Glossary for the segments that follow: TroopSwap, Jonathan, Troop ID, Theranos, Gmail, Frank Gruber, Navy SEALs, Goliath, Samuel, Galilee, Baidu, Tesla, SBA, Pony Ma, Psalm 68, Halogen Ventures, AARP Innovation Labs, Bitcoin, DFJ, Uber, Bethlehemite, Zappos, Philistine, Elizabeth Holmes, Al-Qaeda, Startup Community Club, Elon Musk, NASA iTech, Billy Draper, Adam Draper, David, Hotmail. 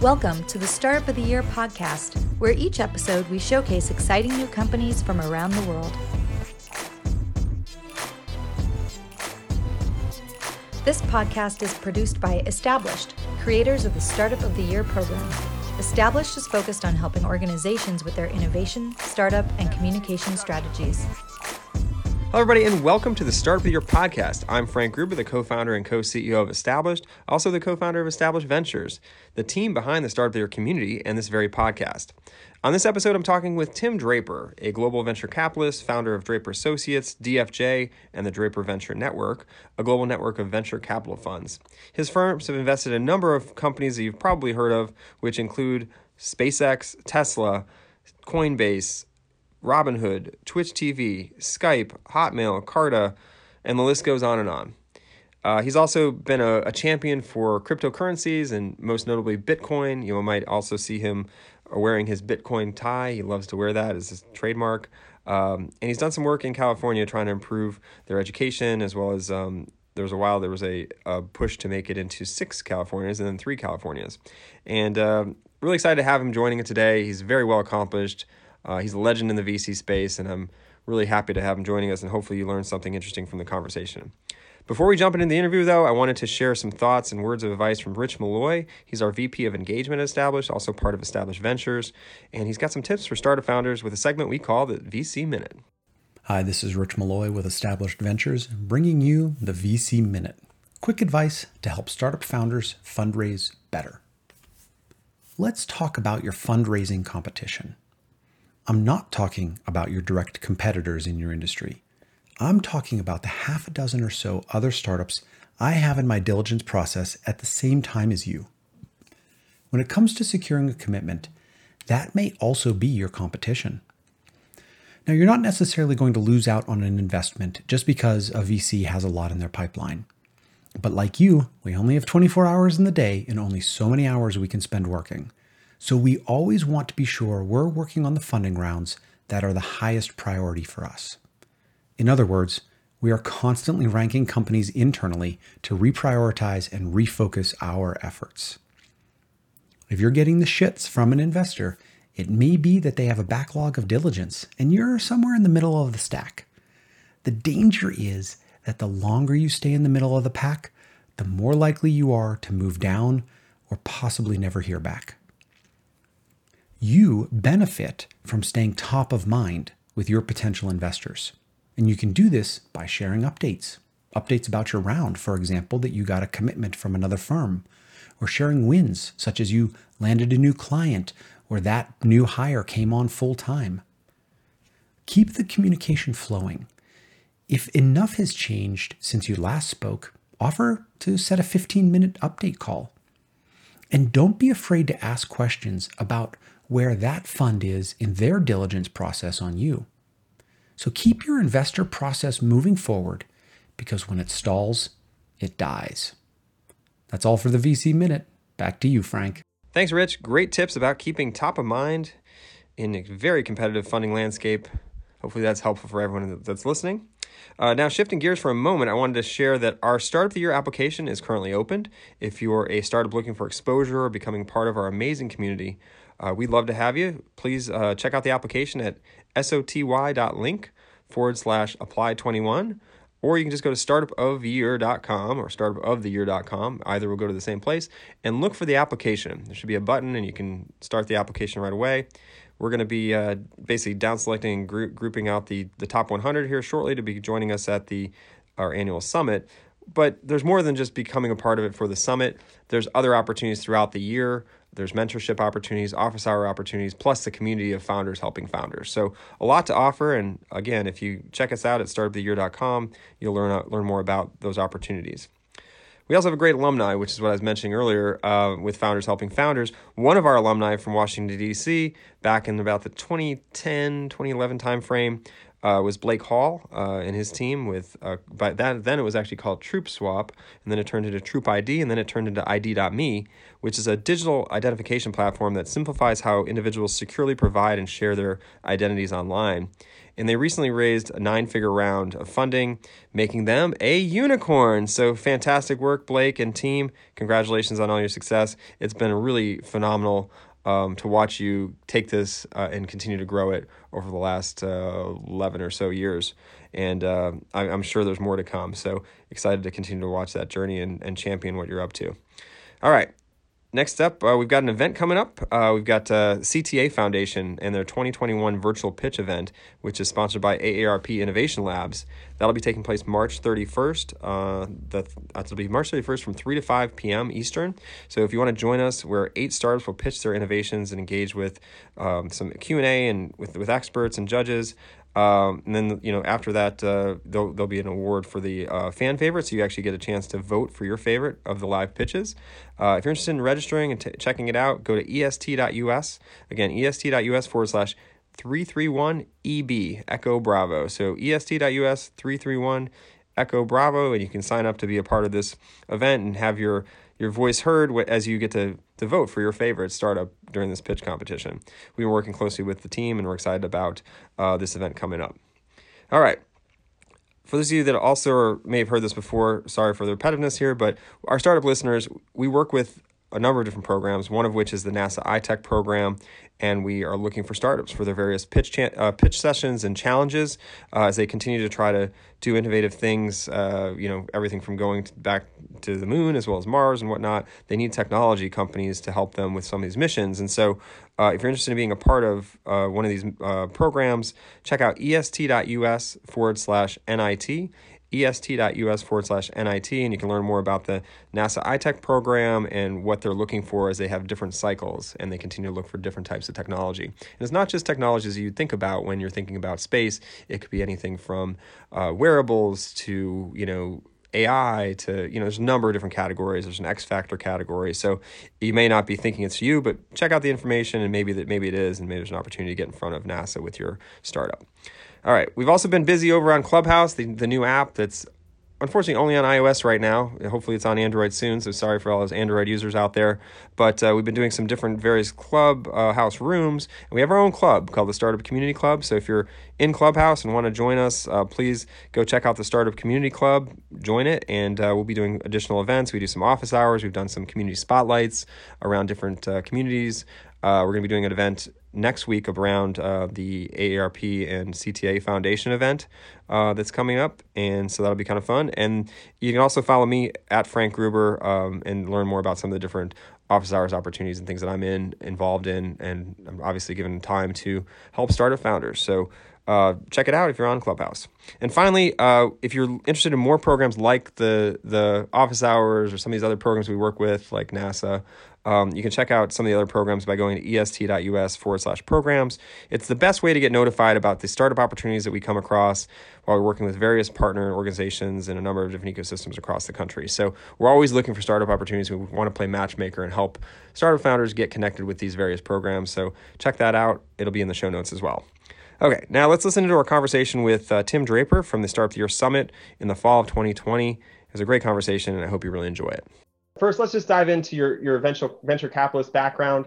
Welcome to the Startup of the Year podcast, where each episode we showcase exciting new companies from around the world. This podcast is produced by Established, creators of the Startup of the Year program. Established is focused on helping organizations with their innovation, startup, and communication strategies. Hello, everybody, and welcome to the Startup of the Year podcast. I'm Frank Gruber, the co-founder and co-CEO of Established, also the co-founder of Established Ventures, the team behind the Startup of the Year community and this very podcast. On this episode, I'm talking with Tim Draper, a global venture capitalist, founder of Draper Associates, DFJ, and the Draper Venture Network, a global network of venture capital funds. His firms have invested in a number of companies that you've probably heard of, which include SpaceX, Tesla, Coinbase, Robinhood, Twitch TV, Skype, Hotmail, Carta, and the list goes on and on. He's also been a champion for cryptocurrencies and most notably Bitcoin. You might also see him wearing his Bitcoin tie. He loves to wear that as his trademark. And he's done some work in California trying to improve their education, as well as there was a push to make it into 6 Californias and then 3 Californias. And really excited to have him joining it today. He's very well accomplished. He's a legend in the VC space, and I'm really happy to have him joining us, and hopefully you learned something interesting from the conversation. Before we jump into the interview, though, I wanted to share some thoughts and words of advice from Rich Malloy. He's our VP of Engagement at Established, also part of Established Ventures, and he's got some tips for startup founders with a segment we call the VC Minute. Hi, this is Rich Malloy with Established Ventures, bringing you the VC Minute. Quick advice to help startup founders fundraise better. Let's talk about your fundraising competition. I'm not talking about your direct competitors in your industry. I'm talking about the half a dozen or so other startups I have in my diligence process at the same time as you. When it comes to securing a commitment, that may also be your competition. Now, you're not necessarily going to lose out on an investment just because a VC has a lot in their pipeline. But like you, we only have 24 hours in the day and only so many hours we can spend working. So we always want to be sure we're working on the funding rounds that are the highest priority for us. In other words, we are constantly ranking companies internally to reprioritize and refocus our efforts. If you're getting the shits from an investor, it may be that they have a backlog of diligence and you're somewhere in the middle of the stack. The danger is that the longer you stay in the middle of the pack, the more likely you are to move down or possibly never hear back. You benefit from staying top of mind with your potential investors. And you can do this by sharing updates about your round, for example, that you got a commitment from another firm, or sharing wins, such as you landed a new client or that new hire came on full time. Keep the communication flowing. If enough has changed since you last spoke, offer to set a 15-minute update call. And don't be afraid to ask questions about where that fund is in their diligence process on you. So keep your investor process moving forward, because when it stalls, it dies. That's all for the VC Minute. Back to you, Frank. Thanks, Rich. Great tips about keeping top of mind in a very competitive funding landscape. Hopefully that's helpful for everyone that's listening. Now, shifting gears for a moment, I wanted to share that our Startup of the Year application is currently opened. If you're a startup looking for exposure or becoming part of our amazing community, we'd love to have you. Please check out the application at soty.link/apply21, or you can just go to startupofyear.com or startupoftheyear.com. Either will go to the same place and look for the application. There should be a button and you can start the application right away. We're going to be basically down selecting and grouping out the top 100 here shortly to be joining us at our annual summit. But there's more than just becoming a part of it for the summit. There's other opportunities throughout the year. There's mentorship opportunities, office hour opportunities, plus the community of founders helping founders. So a lot to offer. And again, if you check us out at startupoftheyear.com, you'll learn more about those opportunities. We also have a great alumni, which is what I was mentioning earlier with Founders Helping Founders. One of our alumni from Washington, D.C., back in about the 2010, 2011 timeframe, was Blake Hall and his team with, by that then it was actually called TroopSwap, and then it turned into Troop ID, and then it turned into ID.me, which is a digital identification platform that simplifies how individuals securely provide and share their identities online. And they recently raised a 9-figure round of funding, making them a unicorn. So fantastic work, Blake and team. Congratulations on all your success. It's been really phenomenal to watch you take this and continue to grow it over the last 11 or so years. And I'm sure there's more to come. So excited to continue to watch that journey and champion what you're up to. All right. Next up, we've got an event coming up. We've got CTA Foundation and their 2021 virtual pitch event, which is sponsored by AARP Innovation Labs. That'll be taking place March 31st. That'll be March 31st from 3 to 5 p.m. Eastern. So if you want to join us, where 8 startups will pitch their innovations and engage with some Q&A and with experts and judges. And then, you know, after that, there'll be an award for the fan favorite, so you actually get a chance to vote for your favorite of the live pitches. If you're interested in registering and checking it out, go to est.us. Again, est.us/331EB, Echo Bravo. So est.us 331 Echo Bravo, and you can sign up to be a part of this event and have your voice heard as you get to vote for your favorite startup during this pitch competition. We've been working closely with the team, and we're excited about this event coming up. All right. For those of you that also may have heard this before, sorry for the repetitiveness here, but our startup listeners, we work with a number of different programs, one of which is the NASA iTech program, and we are looking for startups for their various pitch sessions and challenges as they continue to try to do innovative things, everything from going back to the moon as well as Mars and whatnot. They need technology companies to help them with some of these missions. And so if you're interested in being a part of one of these programs, check out est.us/NIT. est.us/NIT, and you can learn more about the NASA iTech program and what they're looking for as they have different cycles and they continue to look for different types of technology. And it's not just technologies you think about when you're thinking about space. It could be anything from wearables to, AI to, there's a number of different categories. There's an X factor category. So you may not be thinking it's you, but check out the information, and maybe it is, and maybe there's an opportunity to get in front of NASA with your startup. All right. We've also been busy over on Clubhouse, the new app that's unfortunately only on iOS right now. Hopefully it's on Android soon, so sorry for all those Android users out there. But we've been doing some different various clubhouse rooms. And we have our own club called the Startup Community Club. So if you're in Clubhouse and want to join us, please go check out the Startup Community Club, join it, and we'll be doing additional events. We do some office hours. We've done some community spotlights around different communities. We're going to be doing an event next week around the AARP and CTA Foundation event that's coming up, and so that'll be kind of fun. And you can also follow me at Frank Gruber and learn more about some of the different office hours opportunities and things that I'm involved in, and I'm obviously given time to help startup founders. So check it out if you're on Clubhouse. And finally, if you're interested in more programs like the office hours or some of these other programs we work with, like NASA, you can check out some of the other programs by going to est.us/programs. It's the best way to get notified about the startup opportunities that we come across while we're working with various partner organizations in a number of different ecosystems across the country. So we're always looking for startup opportunities. We want to play matchmaker and help startup founders get connected with these various programs. So check that out. It'll be in the show notes as well. Okay, now let's listen to our conversation with Tim Draper from the Startup of the Year Summit in the fall of 2020. It was a great conversation, and I hope you really enjoy it. First, let's just dive into your venture capitalist background.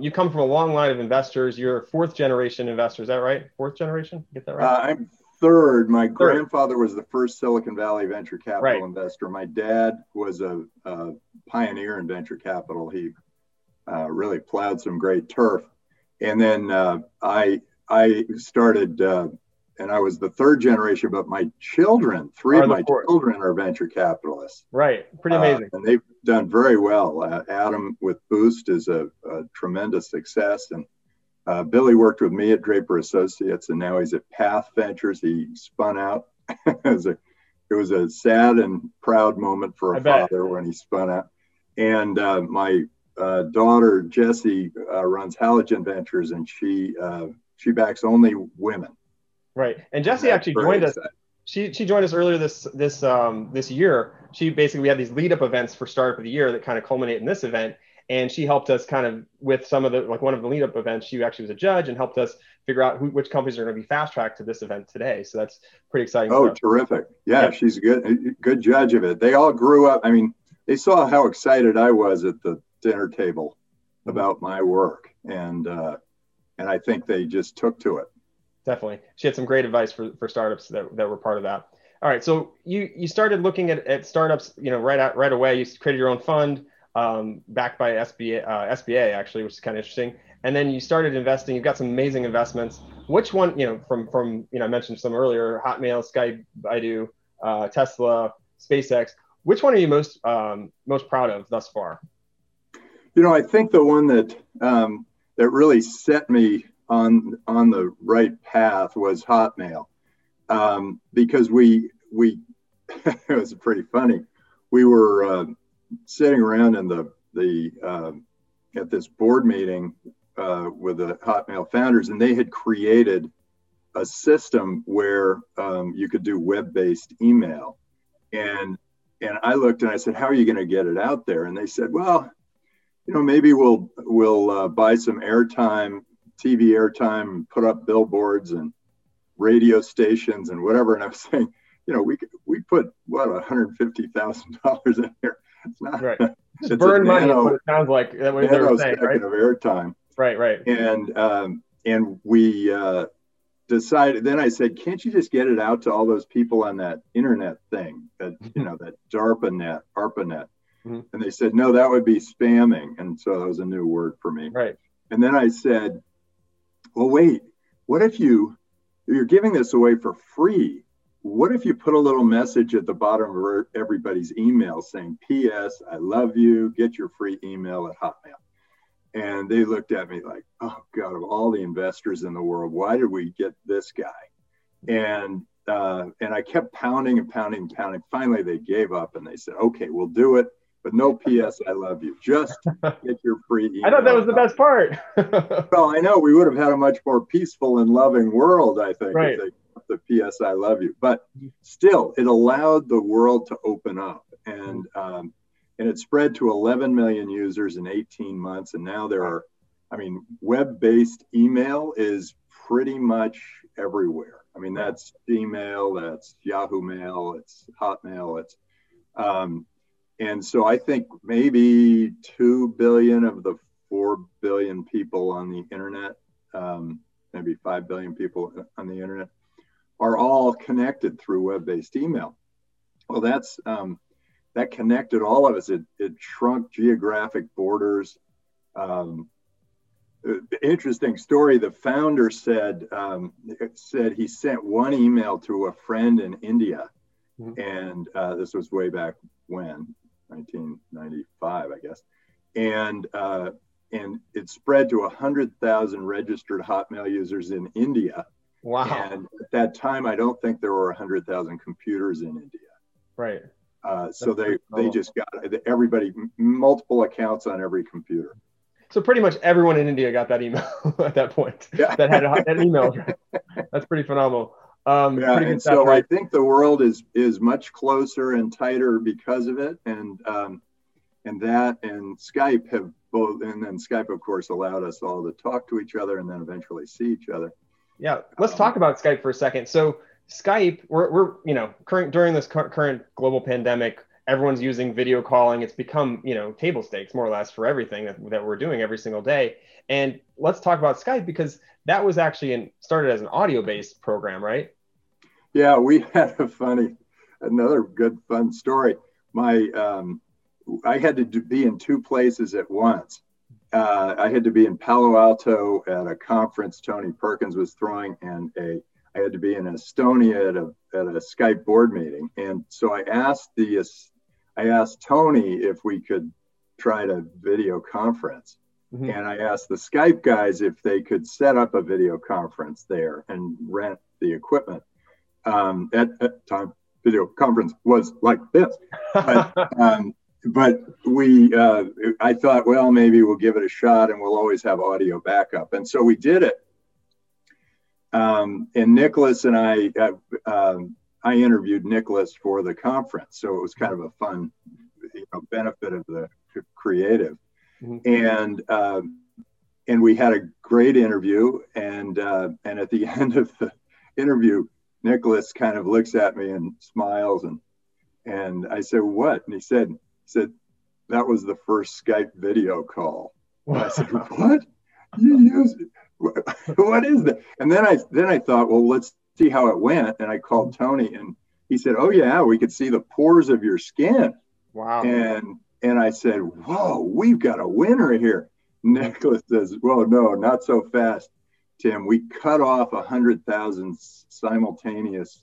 You come from a long line of investors. You're a fourth-generation investor. Is that right? Fourth generation? Get that right? I'm third. My grandfather was the first Silicon Valley venture capital investor. My dad was a pioneer in venture capital. He really plowed some great turf. And then I started, and I was the third generation, but my children, three of my children are venture capitalists. Right. Pretty amazing. And they've done very well. Adam with Boost is a tremendous success. And Billy worked with me at Draper Associates, and now he's at Path Ventures. He spun out. It was a sad and proud moment for a father when he spun out. And my daughter, Jessie, runs Halogen Ventures, and she backs only women. Right. And Jessie actually joined us. She joined us earlier this year. She basically, we had these lead up events for Startup of the Year that kind of culminate in this event. And she helped us kind of with some of the, like one of the lead up events, she actually was a judge and helped us figure out who, which companies are going to be fast tracked to this event today. So that's pretty exciting. Oh, stuff. Terrific. Yeah, yeah, she's a good judge of it. They all grew up. I mean, they saw how excited I was at the dinner table about my work. And I think they just took to it. Definitely. She had some great advice for startups that were part of that. All right. So you started looking at startups, you know, right away. You created your own fund backed by SBA actually, which is kind of interesting. And then you started investing. You've got some amazing investments. Which one, you know, from you know, I mentioned some earlier, Hotmail, Skype, Baidu, Tesla, SpaceX. Which one are you most proud of thus far? You know, I think the one that that really set me on the right path was Hotmail, because we it was pretty funny. We were sitting around in the at this board meeting with the Hotmail founders, and they had created a system where you could do web-based email, and I looked and I said, "How are you going to get it out there?" And they said, "Well, you know, maybe we'll buy some airtime, TV airtime, put up billboards and radio stations and whatever." And I was saying, you know, we put what $150,000 in here. It's not right. Just burn money. What it sounds like that was they were saying, right? Of airtime. Right. And we decided. Then I said, "Can't you just get it out to all those people on that internet thing? That you know, that ARPANET." And they said, no, that would be spamming. And so that was a new word for me. Right. And then I said, well, wait, what if you're giving this away for free? What if you put a little message at the bottom of everybody's email saying, P.S., I love you. Get your free email at Hotmail. And they looked at me like, oh, God, of all the investors in the world, why did we get this guy? And I kept pounding. Finally, they gave up and they said, okay, we'll do it. But no P.S. I love you. Just get your free email. I thought that was the best part. Well, I know we would have had a much more peaceful and loving world, I think, right, if they kept the P.S. I love you. But still, it allowed the world to open up. And it spread to 11 million users in 18 months. And now there are, I mean, web-based email is pretty much everywhere. I mean, that's Gmail, that's Yahoo Mail, it's Hotmail, it's... And so I think maybe 2 billion of the 4 billion people on the internet, maybe 5 billion people on the internet, are all connected through web-based email. Well, that's that connected all of us. It shrunk geographic borders. Interesting story. The founder said he sent one email to a friend in India. Mm-hmm. And this was way back when, 1995, I guess. And it spread to 100,000 registered Hotmail users in India. Wow. And at that time, I don't think there were 100,000 computers in India. Right. So they just got everybody, multiple accounts on every computer. So pretty much everyone in India got that email at that point. Yeah. That had that email. That's pretty phenomenal. Pretty and so right? I think the world is much closer and tighter because of it, and that and Skype have both, and then Skype of course allowed us all to talk to each other and then eventually see each other. Yeah, let's talk about Skype for a second. So Skype, we're you know during this current global pandemic. Everyone's using video calling. It's become, you know, table stakes more or less for everything that we're doing every single day. And let's talk about Skype because that was actually started as an audio-based program, right? Yeah, we had another good fun story. My, I had to be in two places at once. I had to be in Palo Alto at a conference Tony Perkins was throwing, and I had to be in Estonia at a Skype board meeting. And so I asked Tony if we could try to video conference. Mm-hmm. And I asked the Skype guys if they could set up a video conference there and rent the equipment. At that time, video conference was like this. But I thought, well, maybe we'll give it a shot and we'll always have audio backup. And so we did it. And Niklas and I interviewed Niklas for the conference. So it was kind of a fun benefit of the creative. Mm-hmm. And we had a great interview. And at the end of the interview, Niklas kind of looks at me and smiles. And I said, what? And he said, that was the first Skype video call. And I said, what? You used it? What is that? And then I thought, well, let's see how it went. And I called Tony and he said, oh yeah, we could see the pores of your skin. Wow. And I said, whoa, we've got a winner here. Niklas says, well, no, not so fast, Tim. We cut off 100,000 simultaneous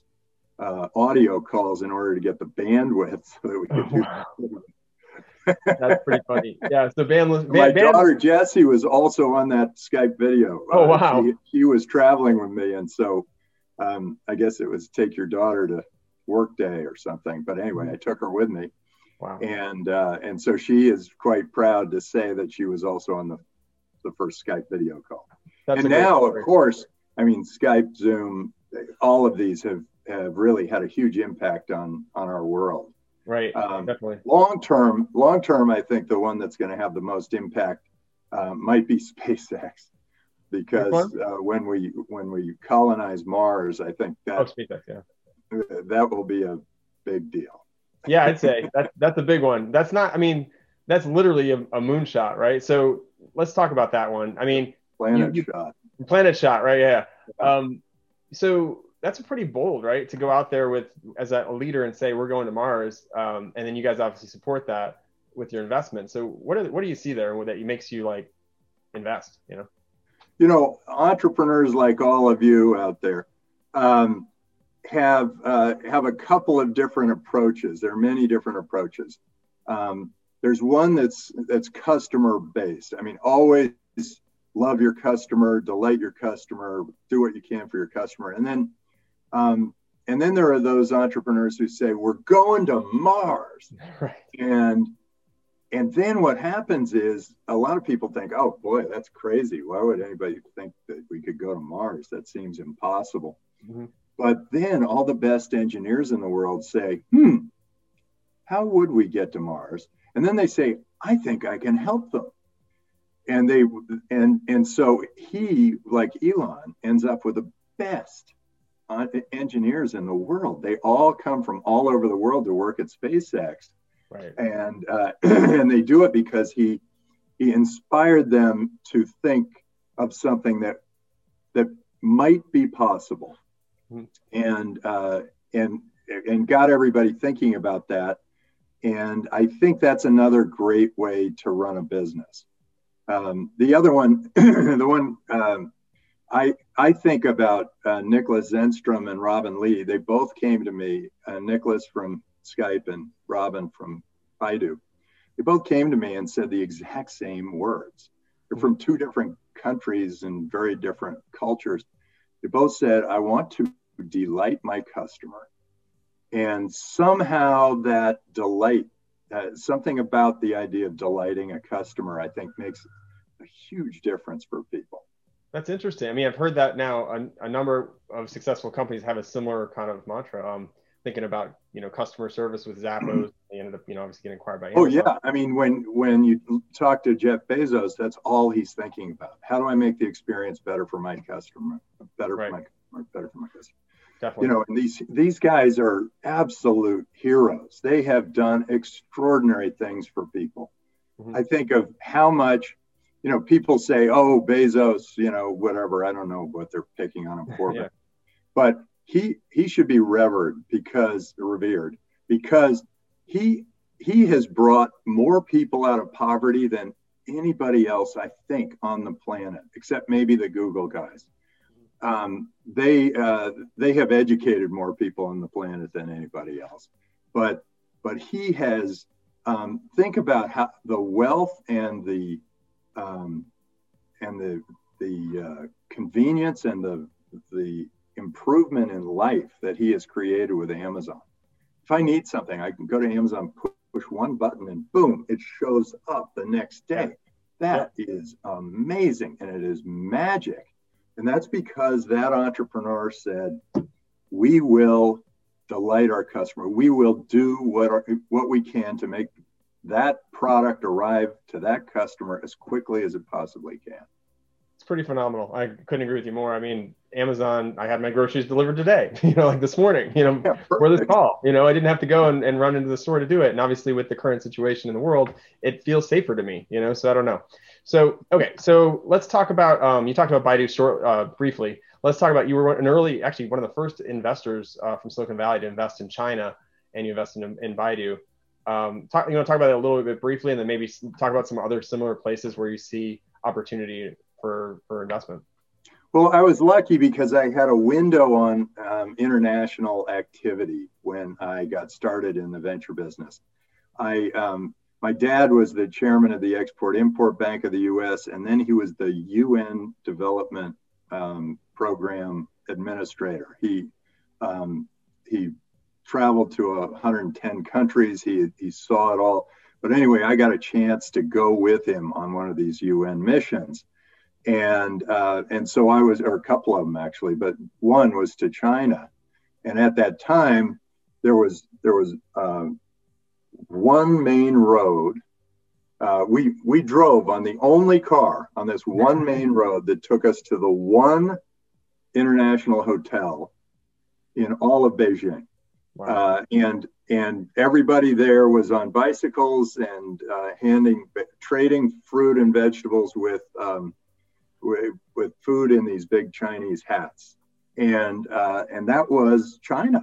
audio calls in order to get the bandwidth so that we could do that. That's pretty funny. Yeah. So my daughter Jessie was also on that Skype video. Oh wow! She was traveling with me, and so I guess it was take your daughter to work day or something. But anyway, I took her with me. Wow. And so she is quite proud to say that she was also on the first Skype video call. And now, of course, I mean Skype, Zoom, all of these have really had a huge impact on our world. Right. Definitely. Long term, I think the one that's going to have the most impact might be SpaceX, because when we colonize Mars, I think that SpaceX, yeah, that will be a big deal. Yeah, I'd say that's a big one. That's not. I mean, that's literally a moonshot, right? So let's talk about that one. I mean, planet shot, right? Yeah. So. That's pretty bold, right? To go out there with as a leader and say, we're going to Mars. And then you guys obviously support that with your investment. So what do you see there that makes you like invest, you know? You know, entrepreneurs like all of you out there have a couple of different approaches. There are many different approaches. There's one that's customer based. I mean, always love your customer, delight your customer, do what you can for your customer. And then there are those entrepreneurs who say, we're going to Mars. Right. And then what happens is a lot of people think, oh boy, that's crazy. Why would anybody think that we could go to Mars? That seems impossible. Mm-hmm. But then all the best engineers in the world say, how would we get to Mars? And then they say, I think I can help them. And so he, like Elon, ends up with the best engineers in the world. They all come from all over the world to work at SpaceX, right? And and they do it because he inspired them to think of something that might be possible, and got everybody thinking about that. And I think that's another great way to run a business. The other one, the one. I think about Niklas Zennström and Robin Lee. They both came to me, Niklas from Skype and Robin from Baidu. They both came to me and said the exact same words. They're from two different countries and very different cultures. They both said, I want to delight my customer. And somehow that delight, something about the idea of delighting a customer, I think makes a huge difference for people. That's interesting. I mean, I've heard that now. A number of successful companies have a similar kind of mantra. Thinking about, you know, customer service with Zappos, they ended up, you know, obviously getting acquired by Amazon. Oh yeah, I mean, when you talk to Jeff Bezos, that's all he's thinking about. How do I make the experience better for my customer? Better for my customer. Definitely. You know, and these guys are absolute heroes. They have done extraordinary things for people. Mm-hmm. I think of how much. You know, people say, oh, Bezos, you know, whatever. I don't know what they're picking on him for. Yeah. But he should be revered, because he has brought more people out of poverty than anybody else, I think, on the planet, except maybe the Google guys. They have educated more people on the planet than anybody else. But he has, think about how the wealth and the convenience and the improvement in life that he has created with Amazon. If I need something, I can go to Amazon, push one button, and boom, it shows up the next day. That is amazing, and it is magic. And that's because that entrepreneur said, we will delight our customer. We will do what we can to make that product arrive to that customer as quickly as it possibly can. It's pretty phenomenal. I couldn't agree with you more. I mean, Amazon, I had my groceries delivered today, like this morning, for this call, I didn't have to go and run into the store to do it. And obviously with the current situation in the world, it feels safer to me, so I don't know. So, okay. So let's talk about, you talked about Baidu briefly. Let's talk about, you were one of the first investors from Silicon Valley to invest in China, and you invested in Baidu. Talk about that a little bit briefly, and then maybe talk about some other similar places where you see opportunity for investment. Well, I was lucky because I had a window on international activity when I got started in the venture business. My dad was the chairman of the Export-Import Bank of the U.S., and then he was the UN Development Program administrator. He traveled to 110 countries. He saw it all. But anyway, I got a chance to go with him on one of these UN missions. And so I was, or a couple of them actually, but one was to China. And at that time, there was one main road. We drove on the only car on this one main road that took us to the one international hotel in all of Beijing. Wow. And everybody there was on bicycles and trading fruit and vegetables with food in these big Chinese hats, and that was China.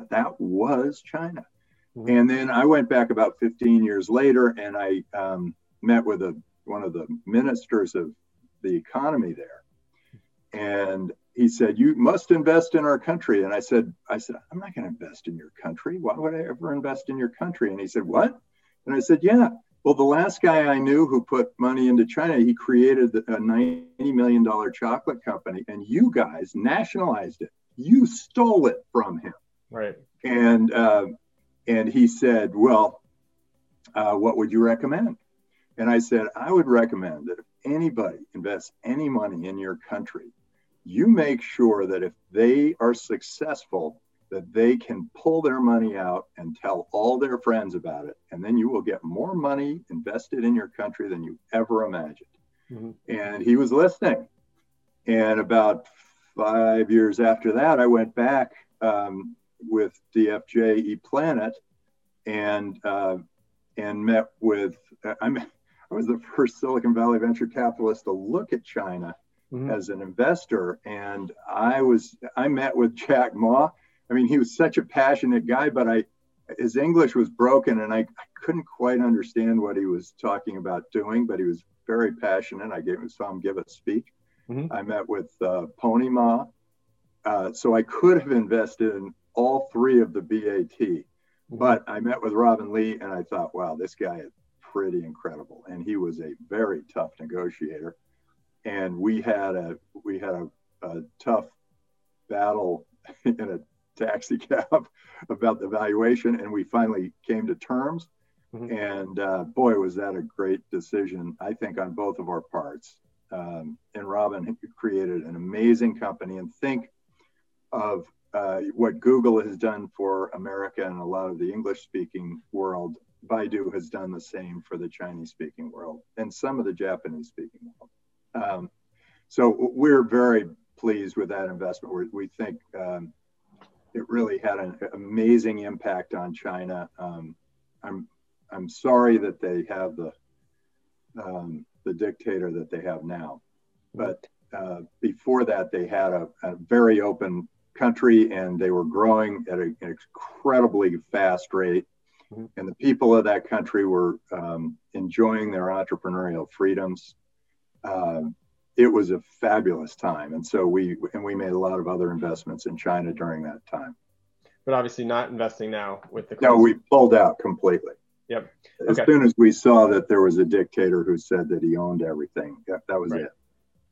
Mm-hmm. And then I went back about 15 years later, and I met with one of the ministers of the economy there, and he said, "You must invest in our country." And I said, "I'm not going to invest in your country. Why would I ever invest in your country?" And he said, "What?" And I said, "Yeah. Well, the last guy I knew who put money into China, he created a $90 million chocolate company, and you guys nationalized it. You stole it from him." Right. And he said, "Well, what would you recommend?" And I said, "I would recommend that if anybody invests any money in your country, you make sure that if they are successful, that they can pull their money out and tell all their friends about it. And then you will get more money invested in your country than you ever imagined." Mm-hmm. And he was listening. And about 5 years after that, I went back with DFJ ePlanet and met with, I was the first Silicon Valley venture capitalist to look at China. Mm-hmm. as an investor. And I met with Jack Ma. I mean, he was such a passionate guy, but his English was broken, and I couldn't quite understand what he was talking about doing, but he was very passionate. I saw him give a speech. Mm-hmm. I met with Pony Ma. So I could have invested in all three of the BAT, mm-hmm. but I met with Robin Lee, and I thought, wow, this guy is pretty incredible. And he was a very tough negotiator. And we had a tough battle in a taxi cab about the valuation, and we finally came to terms. Mm-hmm. And boy, was that a great decision, I think, on both of our parts. And Robin created an amazing company. And think of what Google has done for America and a lot of the English-speaking world. Baidu has done the same for the Chinese-speaking world and some of the Japanese-speaking world. So we're very pleased with that investment. We think it really had an amazing impact on China. I'm sorry that they have the dictator that they have now, but before that they had a very open country, and they were growing at an incredibly fast rate. Mm-hmm. And the people of that country were enjoying their entrepreneurial freedoms. It was a fabulous time, and so we made a lot of other investments in China during that time. But obviously, not investing now with the. No, we pulled out completely. Yep. As soon as we saw that there was a dictator who said that he owned everything, that was it.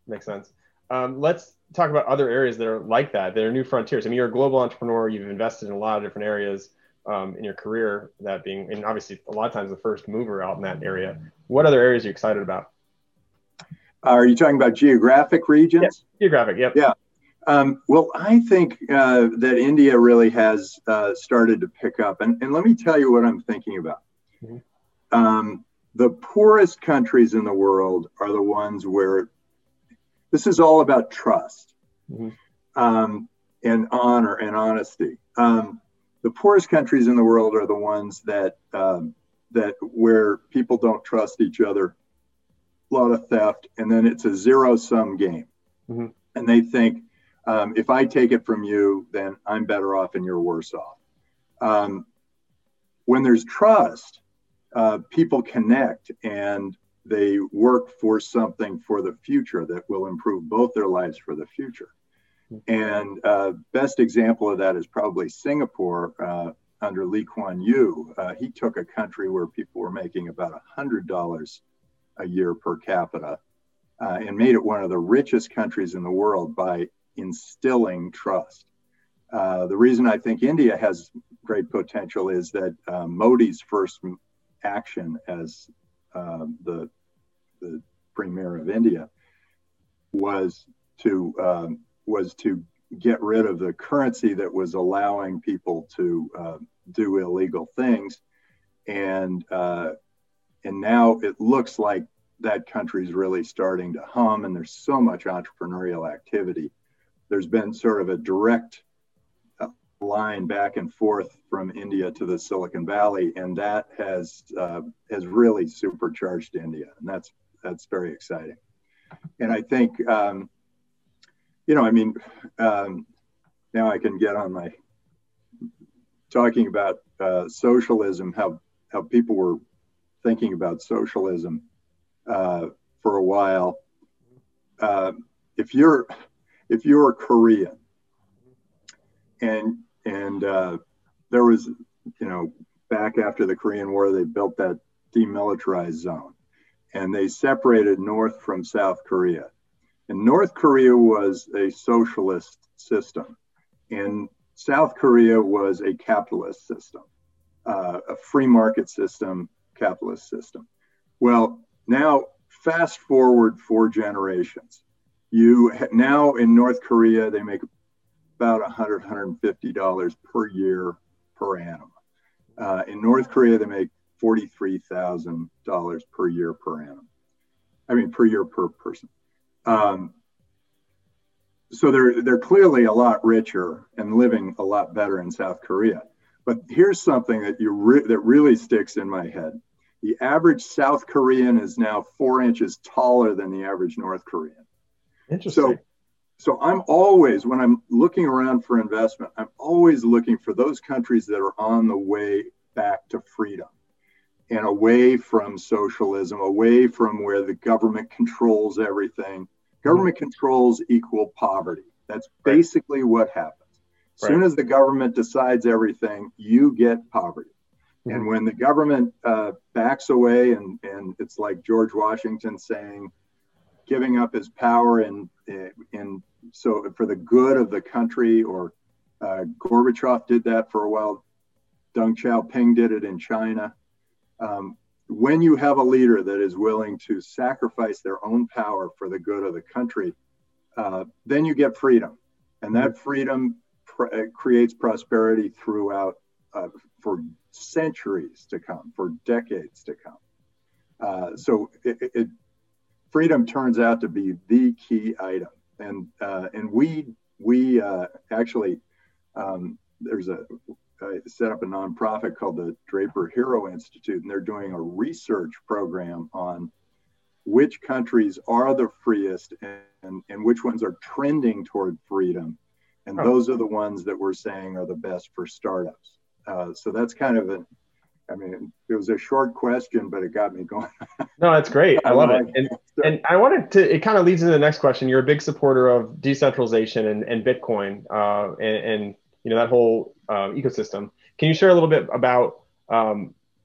Makes sense. Let's talk about other areas that are like that. That are new frontiers. I mean, you're a global entrepreneur. You've invested in a lot of different areas in your career. That being, and obviously, a lot of times the first mover out in that area. What other areas are you excited about? Are you talking about geographic regions? Yes, geographic, yep. Yeah. Well, I think that India really has started to pick up. And let me tell you what I'm thinking about. Mm-hmm. The poorest countries in the world are the ones where this is all about trust and honor and honesty. The poorest countries in the world are the ones that where people don't trust each other, a lot of theft, and then it's a zero-sum game. Mm-hmm. And they think, if I take it from you, then I'm better off and you're worse off. When there's trust, people connect and they work for something for the future that will improve both their lives for the future. And best example of that is probably Singapore under Lee Kuan Yew. He took a country where people were making about $100 a year per capita and made it one of the richest countries in the world by instilling trust. The reason I think India has great potential is that Modi's first action as the premier of India was to get rid of the currency that was allowing people to do illegal things. And now it looks like that country's really starting to hum, and there's so much entrepreneurial activity. There's been sort of a direct line back and forth from India to the Silicon Valley, and that has really supercharged India, and that's very exciting. And I think, now I can get on my talking about socialism, how people were thinking about socialism for a while. If you're Korean, and there was, back after the Korean War, they built that demilitarized zone, and they separated North from South Korea. And North Korea was a socialist system, and South Korea was a capitalist system, a free market system, capitalist system. Well, now fast forward 4 generations. Now in North Korea, they make about $100, $150 per year per annum. In North Korea, they make $43,000 per year per annum. I mean, per year per person. So they're clearly a lot richer and living a lot better in South Korea. But here's something that that really sticks in my head. The average South Korean is now 4 inches taller than the average North Korean. Interesting. So I'm always, when I'm looking around for investment, I'm always looking for those countries that are on the way back to freedom and away from socialism, away from where the government controls everything. Government controls equal poverty. That's basically what happens. As soon as the government decides everything, you get poverty. Mm-hmm. And when the government backs away, and it's like George Washington saying, giving up his power and so for the good of the country, or Gorbachev did that for a while. Deng Xiaoping did it in China. When you have a leader that is willing to sacrifice their own power for the good of the country, then you get freedom. And that freedom creates prosperity throughout for centuries to come, for decades to come. So freedom turns out to be the key item. And we actually, I set up a nonprofit called the Draper Hero Institute, and they're doing a research program on which countries are the freest and which ones are trending toward freedom. And those are the ones that we're saying are the best for startups. So that's kind of it was a short question, but it got me going. No, that's great. I love it. And I wanted to, it kind of leads into the next question. You're a big supporter of decentralization and Bitcoin and that whole ecosystem. Can you share a little bit about,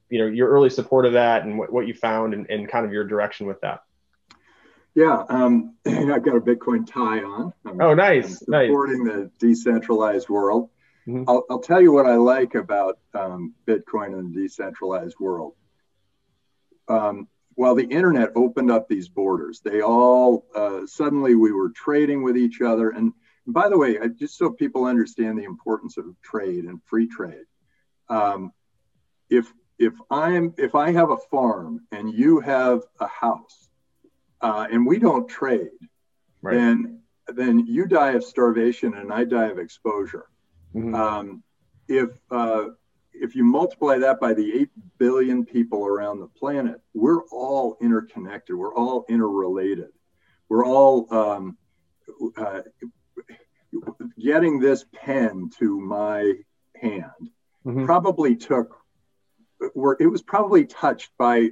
your early support of that and what you found and kind of your direction with that? Yeah, I've got a Bitcoin tie on. I'm supporting the decentralized world. Mm-hmm. I'll tell you what I like about Bitcoin and the decentralized world. While the internet opened up these borders, they all, suddenly we were trading with each other. And by the way, just so people understand the importance of trade and free trade, if if I have a farm and you have a house, and we don't trade, right, then you die of starvation and I die of exposure. Mm-hmm. If you multiply that by the 8 billion people around the planet, we're all interconnected. We're all interrelated. We're all getting this pen to my hand. Mm-hmm. It was probably touched by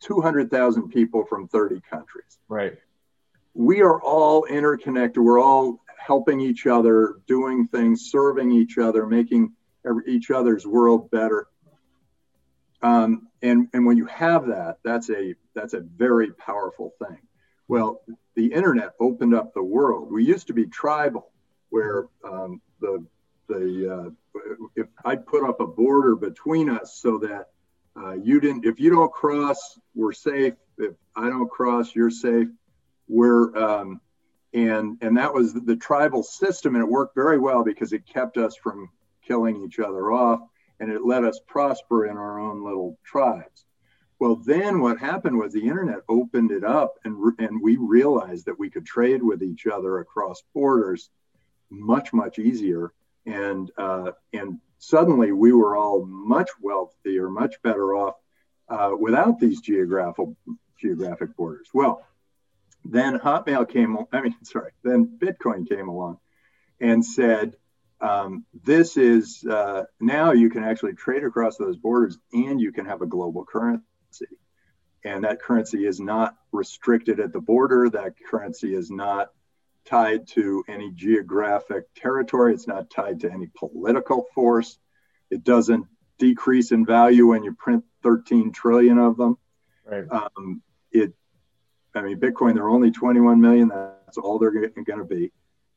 200,000 people from 30 countries. Right. We are all interconnected. We're all helping each other, doing things, serving each other, making each other's world better. And when you have that, that's a very powerful thing. Well, the internet opened up the world. We used to be tribal, where if I'd put up a border between us so that if you don't cross, we're safe. If I don't cross, you're safe. And that was the tribal system, and it worked very well because it kept us from killing each other off, and it let us prosper in our own little tribes. Well, then what happened was the internet opened it up, and we realized that we could trade with each other across borders much, much easier. And suddenly we were all much wealthier, much better off without these geographic borders. Well, then then Bitcoin came along and said, this is now you can actually trade across those borders, and you can have a global currency. And that currency is not restricted at the border. That currency is not tied to any geographic territory. It's not tied to any political force. It doesn't decrease in value when you print 13 trillion of them. Right. Bitcoin, there are only 21 million. That's all they're going to be.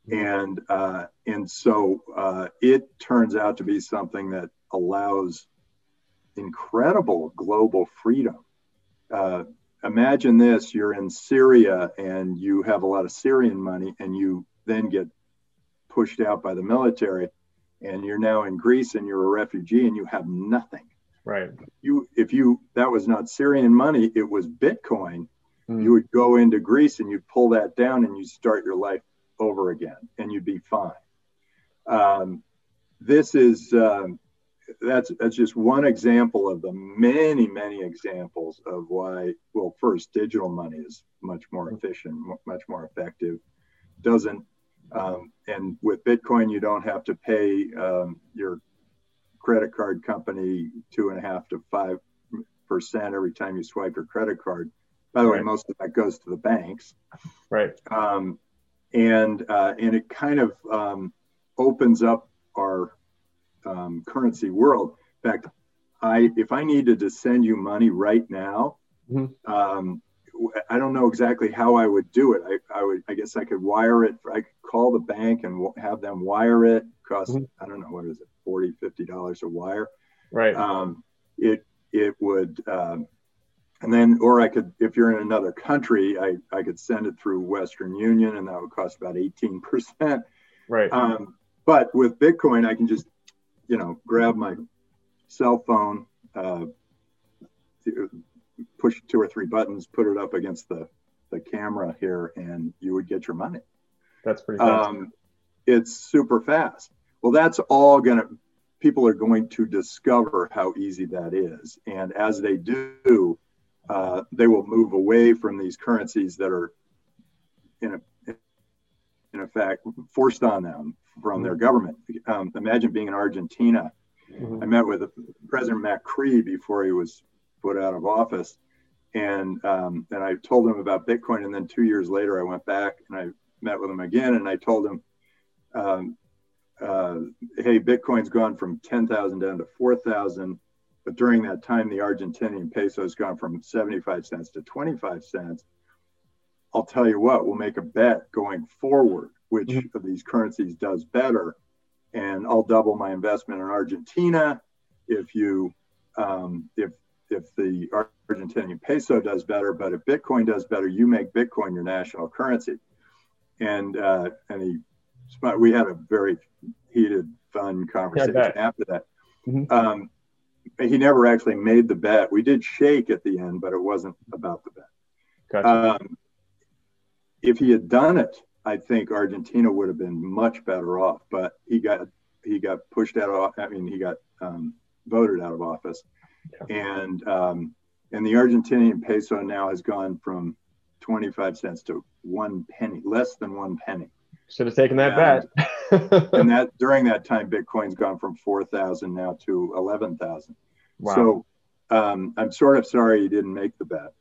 And so it turns out to be something that allows incredible global freedom. Imagine this: you're in Syria and you have a lot of Syrian money, and you then get pushed out by the military, and you're now in Greece and you're a refugee and you have nothing. Right. That was not Syrian money; it was Bitcoin. Mm. You would go into Greece and you pull that down and you start your life over again, and you'd be fine. That's just one example of the many, many examples of why, well, first, digital money is much more efficient, much more effective. And with Bitcoin, you don't have to pay your credit card company 2.5% to 5% every time you swipe your credit card. By the way, most of that goes to the banks. Right. And it kind of opens up our currency world. In fact, if I needed to send you money right now, mm-hmm. I don't know exactly how I would do it. I guess I could wire it. I could call the bank and have them wire it. Cost, mm-hmm. I don't know, what is it, $40, $50 a wire? Right. It would, and then, or I could, if you're in another country, I could send it through Western Union, and that would cost about 18%. Right. But with Bitcoin, I can just, grab my cell phone, push 2 or 3 buttons, put it up against the camera here, and you would get your money. That's pretty fast. It's super fast. Well, that's all people are going to discover how easy that is. And as they do, they will move away from these currencies that are in fact forced on them from their government. Imagine being in Argentina. Mm-hmm. I met with President Macri before he was put out of office, and I told him about Bitcoin, and then 2 years later I went back and I met with him again, and I told him, hey, Bitcoin's gone from 10,000 down to 4,000. But during that time, the Argentinian peso has gone from 75 cents to 25 cents. I'll tell you what, we'll make a bet going forward which mm-hmm. of these currencies does better. And I'll double my investment in Argentina if the Argentinian peso does better. But if Bitcoin does better, you make Bitcoin your national currency. And we had a very heated, fun conversation after that. Mm-hmm. he never actually made the bet. We did shake at the end, but it wasn't about the bet. Gotcha. If he had done it, I think Argentina would have been much better off. But he got pushed out of. I mean, he got voted out of office, yeah. And the Argentinian peso now has gone from 25 cents to 1 penny, less than 1 penny. Should have taken that bet. And that during that time, Bitcoin's gone from 4,000 now to 11,000. Wow. So I'm sort of sorry he didn't make the bet.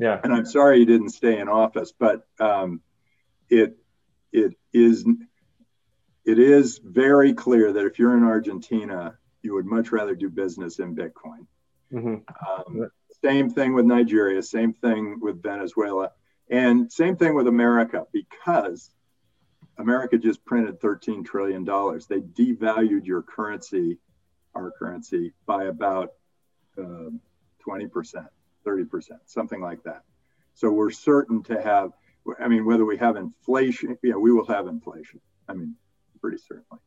Yeah. And I'm sorry he didn't stay in office, but it is very clear that if you're in Argentina, you would much rather do business in Bitcoin. Mm-hmm. Same thing with Nigeria, same thing with Venezuela, and same thing with America, because America just printed $13 trillion. They devalued your currency, our currency, by about 20%, 30%, something like that. So we're certain to have, I mean, whether we have inflation, yeah, we will have inflation. I mean, pretty certainly.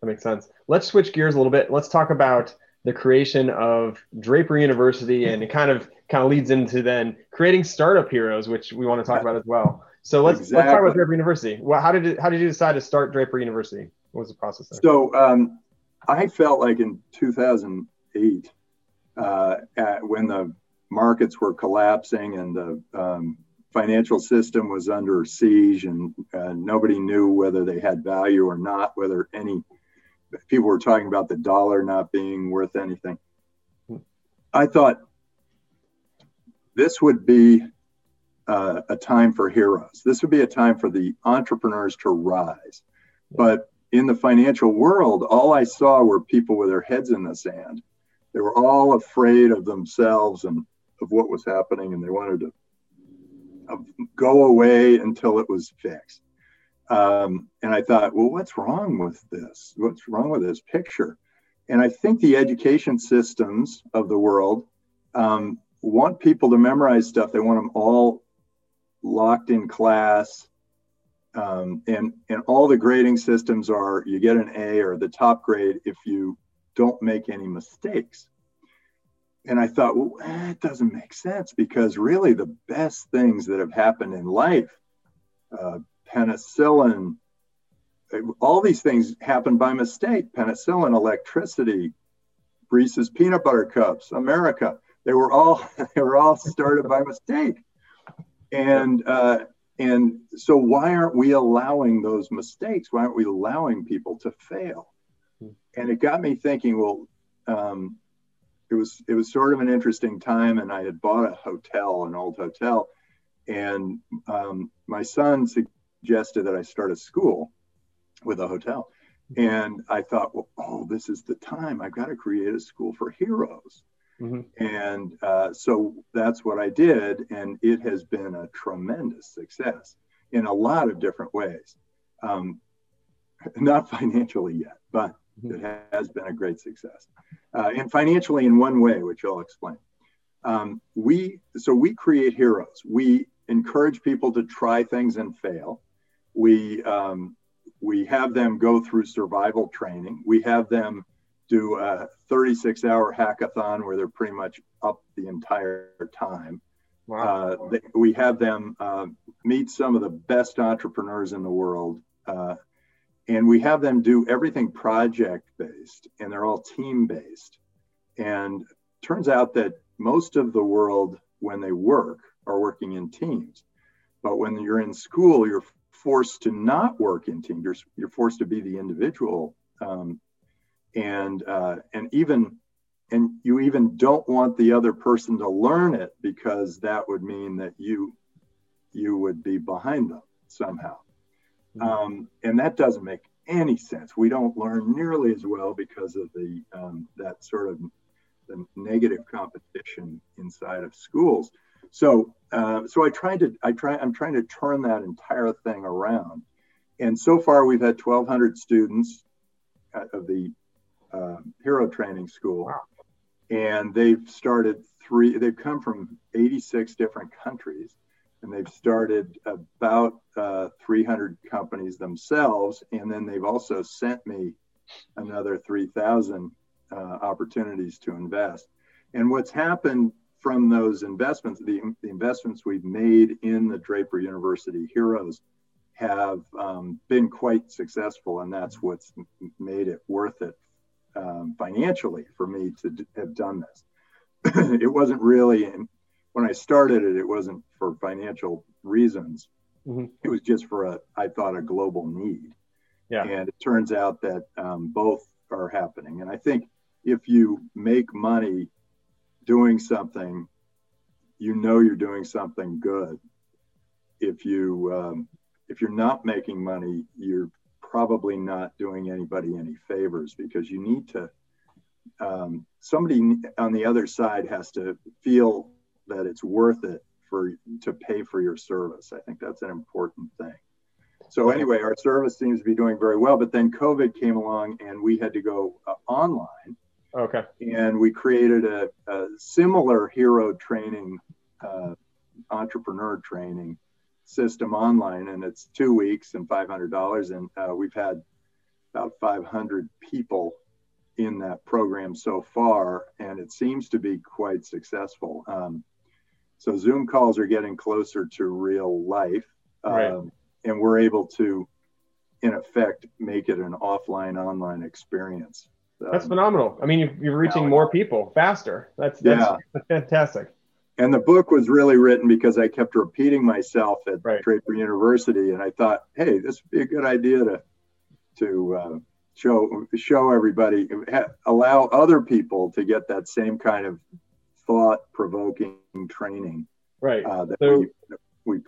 That makes sense. Let's switch gears a little bit. Let's talk about the creation of Draper University, and it kind of leads into then creating Startup Heroes, which we want to talk about as well. So let's talk about Draper University. Well, how did you decide to start Draper University? What was the process there? So I felt like in 2008, when the markets were collapsing and the financial system was under siege, and nobody knew whether they had value or not, whether any people were talking about the dollar not being worth anything. I thought this would be a time for heroes. This would be a time for the entrepreneurs to rise. But in the financial world, all I saw were people with their heads in the sand. They were all afraid of themselves and of what was happening, and they wanted to go away until it was fixed. And I thought, well, what's wrong with this? What's wrong with this picture? And I think the education systems of the world want people to memorize stuff. They want them all locked in class. And all the grading systems are, you get an A or the top grade if you don't make any mistakes. And I thought, well, that doesn't make sense, because really the best things that have happened in life, penicillin, all these things happen by mistake. Penicillin, electricity, Reese's peanut butter cups, America. They were all started by mistake. And so why aren't we allowing those mistakes? Why aren't we allowing people to fail? And it got me thinking, well, it was sort of an interesting time, and I had bought a hotel, an old hotel, and my son suggested that I start a school with a hotel. And I thought, well, this is the time. I've got to create a school for heroes. Mm-hmm. And so that's what I did. And it has been a tremendous success in a lot of different ways. Not financially yet, but it has been a great success. And financially in one way, which I'll explain. So we create heroes. We encourage people to try things and fail. We have them go through survival training. We have them do a 36-hour hackathon where they're pretty much up the entire time. Wow. We have them meet some of the best entrepreneurs in the world. And we have them do everything project-based, and they're all team-based. And it turns out that most of the world, when they work, are working in teams. But when you're in school, you're forced to not work in teams. You're forced to be the individual, and you even don't want the other person to learn it, because that would mean that you would be behind them somehow. And that doesn't make any sense. We don't learn nearly as well because of the that sort of the negative competition inside of schools. So I'm trying to turn that entire thing around. And so far we've had 1,200 students of the Hero Training School. Wow. And they've come from 86 different countries. And they've started about 300 companies themselves. And then they've also sent me another 3,000 opportunities to invest. And what's happened from those investments, the investments we've made in the Draper University Heroes have been quite successful, and that's what's made it worth it financially for me to have done this. It wasn't really, when I started it, it wasn't for financial reasons. Mm-hmm. It was just for I thought a global need. Yeah. And it turns out that both are happening. And I think if you make money doing something, you know you're doing something good. If you're not making money, you're probably not doing anybody any favors, because you need to, somebody on the other side has to feel that it's worth it to pay for your service. I think that's an important thing. So anyway, our service seems to be doing very well, but then COVID came along and we had to go online. Okay. And we created a similar hero training, entrepreneur training system online, and it's 2 weeks and $500. And we've had about 500 people in that program so far, and it seems to be quite successful. So Zoom calls are getting closer to real life. Right. And we're able to, in effect, make it an offline, online experience. That's phenomenal. I mean, you're reaching more people faster. That's fantastic. And the book was really written because I kept repeating myself at Draper University, and I thought, hey, this would be a good idea to show everybody, allow other people to get that same kind of thought-provoking training. Right.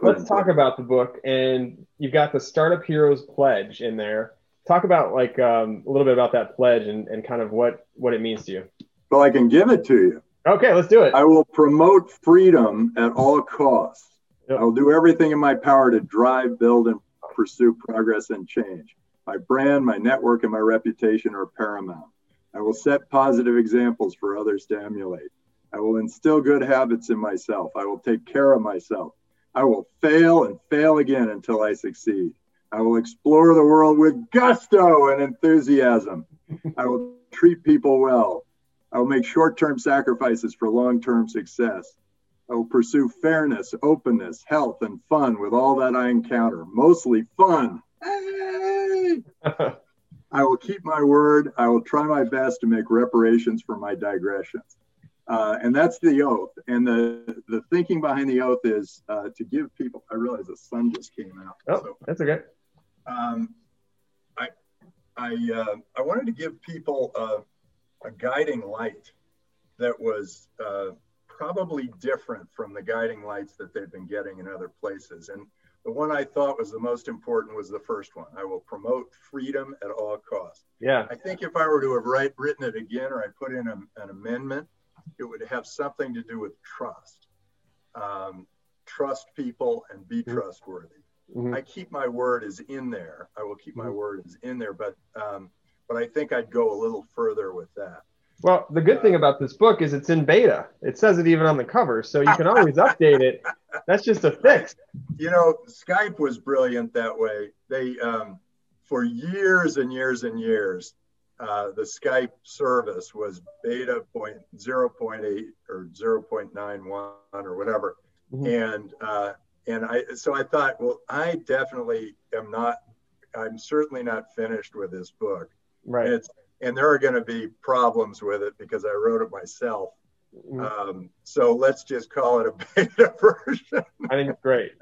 Let's talk about the book, and you've got the Startup Heroes Pledge in there. Talk about a little bit about that pledge and kind of what it means to you. Well, I can give it to you. Okay, let's do it. I will promote freedom at all costs. Yep. I'll do everything in my power to drive, build, and pursue progress and change. My brand, my network, and my reputation are paramount. I will set positive examples for others to emulate. I will instill good habits in myself. I will take care of myself. I will fail and fail again until I succeed. I will explore the world with gusto and enthusiasm. I will treat people well. I will make short-term sacrifices for long-term success. I will pursue fairness, openness, health, and fun with all that I encounter, mostly fun. Hey! I will keep my word. I will try my best to make reparations for my digressions. And that's the oath. And the thinking behind the oath is to give people, I realize the sun just came out. Oh, so, that's okay. I wanted to give people a guiding light that was probably different from the guiding lights that they've been getting in other places. And the one I thought was the most important was the first one. I will promote freedom at all costs. Yeah. I think if I were to have written it again, or I put in an amendment, it would have something to do with trust. Trust people and be trustworthy. Mm-hmm. I keep my word is in there. I will keep my word is in there, but I think I'd go a little further with that. Well, the good thing about this book is it's in beta. It says it even on the cover, so you can always update it. That's just a fix. You know, Skype was brilliant that way. They, for years and years and years, the Skype service was beta 0.8 or 0.91 or whatever. Mm-hmm. And so I thought, well, I definitely am not, I'm certainly not finished with this book. Right. And there are going to be problems with it because I wrote it myself. Mm-hmm. So let's just call it a beta version. I think it's great.